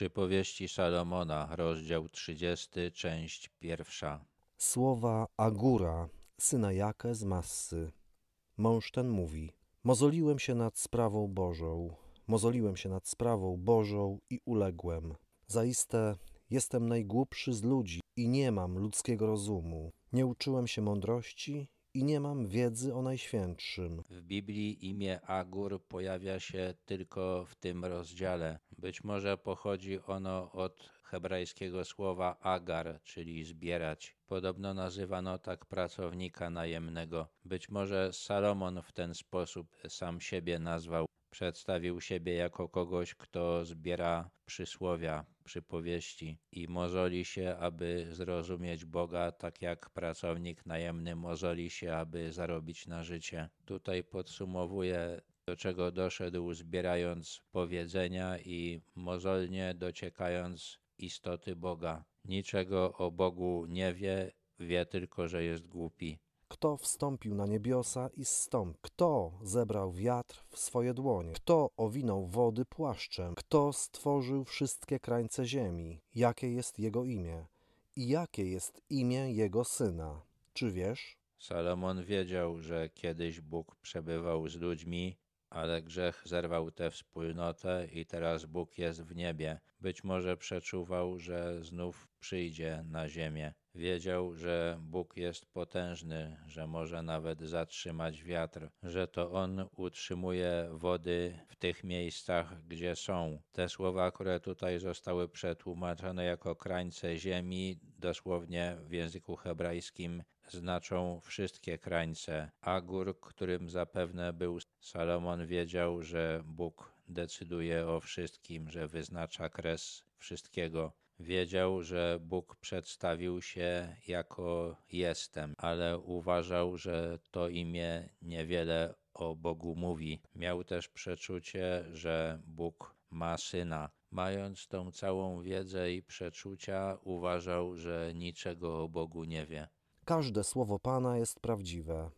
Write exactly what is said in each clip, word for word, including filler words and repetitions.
Przypowieści Salomona, rozdział trzydziesty, część pierwsza. Słowa Agura, syna Jake z Massy. Mąż ten mówi: mozoliłem się nad sprawą Bożą, mozoliłem się nad sprawą Bożą i uległem. Zaiste jestem najgłupszy z ludzi i nie mam ludzkiego rozumu. Nie uczyłem się mądrości i nie mam wiedzy o Najświętszym. W Biblii imię Agur pojawia się tylko w tym rozdziale. Być może pochodzi ono od hebrajskiego słowa agar, czyli zbierać. Podobno nazywano tak pracownika najemnego. Być może Salomon w ten sposób sam siebie nazwał. Przedstawił siebie jako kogoś, kto zbiera przysłowia, przypowieści i mozoli się, aby zrozumieć Boga, tak jak pracownik najemny mozoli się, aby zarobić na życie. Tutaj podsumowuje, do czego doszedł, zbierając powiedzenia i mozolnie dociekając istoty Boga. Niczego o Bogu nie wie, wie tylko, że jest głupi. Kto wstąpił na niebiosa i zstąpił? Kto zebrał wiatr w swoje dłonie? Kto owinął wody płaszczem? Kto stworzył wszystkie krańce ziemi? Jakie jest jego imię? I jakie jest imię jego syna? Czy wiesz? Salomon wiedział, że kiedyś Bóg przebywał z ludźmi, ale grzech zerwał tę wspólnotę i teraz Bóg jest w niebie. Być może przeczuwał, że znów przyjdzie na ziemię. Wiedział, że Bóg jest potężny, że może nawet zatrzymać wiatr, że to On utrzymuje wody w tych miejscach, gdzie są. Te słowa, które tutaj zostały przetłumaczone jako krańce ziemi, dosłownie w języku hebrajskim znaczą wszystkie krańce. Agur, którym zapewne był Salomon, wiedział, że Bóg decyduje o wszystkim, że wyznacza kres wszystkiego. Wiedział, że Bóg przedstawił się jako Jestem, ale uważał, że to imię niewiele o Bogu mówi. Miał też przeczucie, że Bóg ma syna. Mając tą całą wiedzę i przeczucia, uważał, że niczego o Bogu nie wie. Każde słowo Pana jest prawdziwe.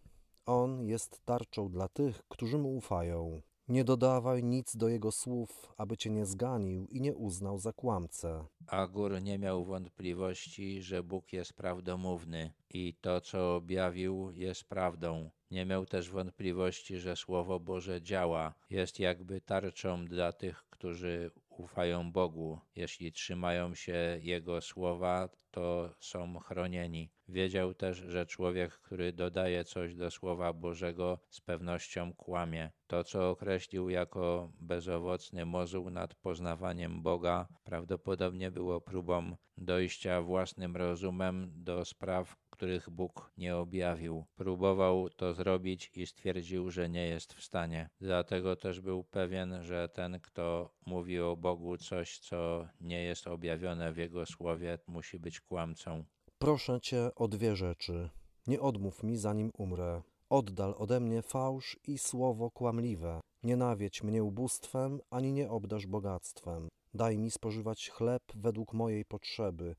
On jest tarczą dla tych, którzy Mu ufają. Nie dodawaj nic do jego słów, aby cię nie zganił i nie uznał za kłamcę. Agur nie miał wątpliwości, że Bóg jest prawdomówny i to, co objawił, jest prawdą. Nie miał też wątpliwości, że Słowo Boże działa. Jest jakby tarczą dla tych, którzy ufają Bogu. Jeśli trzymają się Jego słowa, to są chronieni. Wiedział też, że człowiek, który dodaje coś do Słowa Bożego, z pewnością kłamie. To, co określił jako bezowocny mozół nad poznawaniem Boga, prawdopodobnie było próbą dojścia własnym rozumem do spraw, których Bóg nie objawił. Próbował to zrobić i stwierdził, że nie jest w stanie. Dlatego też był pewien, że ten, kto mówi o Bogu coś, co nie jest objawione w Jego słowie, musi być kłamcą. Proszę Cię o dwie rzeczy. Nie odmów mi, zanim umrę. Oddal ode mnie fałsz i słowo kłamliwe. Nie nawiedź mnie ubóstwem, ani nie obdarz bogactwem. Daj mi spożywać chleb według mojej potrzeby,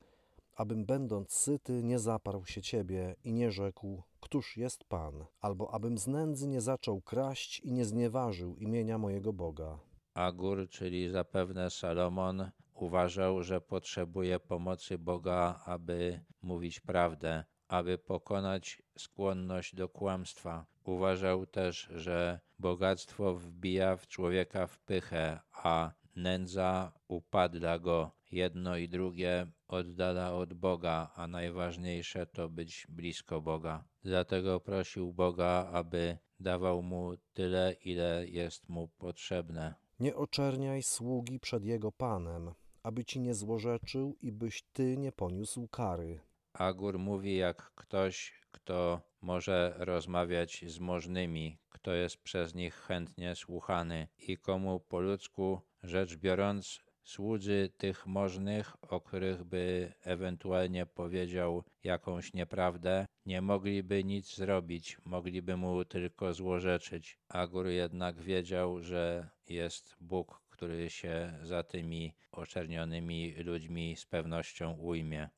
abym będąc syty nie zaparł się Ciebie i nie rzekł: któż jest Pan? Albo abym z nędzy nie zaczął kraść i nie znieważył imienia mojego Boga. Agur, czyli zapewne Salomon, uważał, że potrzebuje pomocy Boga, aby mówić prawdę, aby pokonać skłonność do kłamstwa. Uważał też, że bogactwo wbija w człowieka w pychę, a nędza upadla go. Jedno i drugie oddala od Boga, a najważniejsze to być blisko Boga. Dlatego prosił Boga, aby dawał mu tyle, ile jest mu potrzebne. Nie oczerniaj sługi przed jego Panem, aby ci nie złorzeczył i byś ty nie poniósł kary. Agur mówi jak ktoś, kto może rozmawiać z możnymi, kto jest przez nich chętnie słuchany i komu po ludzku rzecz biorąc słudzy tych możnych, o których by ewentualnie powiedział jakąś nieprawdę, nie mogliby nic zrobić, mogliby mu tylko złorzeczyć. Agur jednak wiedział, że jest Bóg, który się za tymi oczernionymi ludźmi z pewnością ujmie.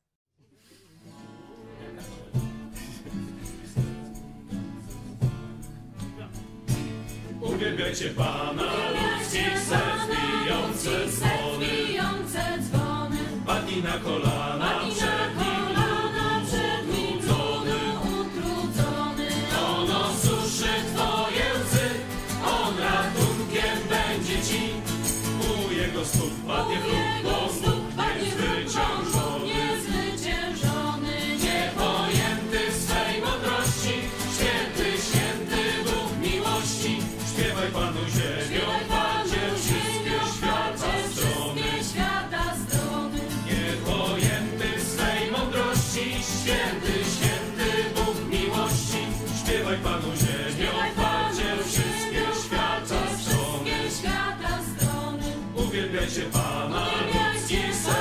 Uwielbiajcie Pana, ludzki serc bijące dzwony. Uwielbiajcie Pana, ludzki syn.